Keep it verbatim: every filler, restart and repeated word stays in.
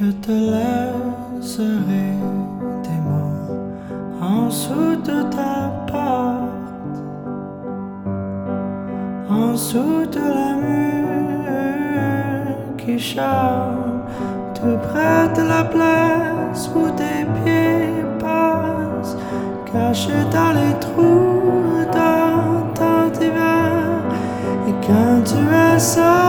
Je te laisserai des mots en dessous de ta porte, en dessous de la mur qui charme, tout près de la place où tes pieds passent, cachés dans les trous d'un temps divin. Et quand tu es seul,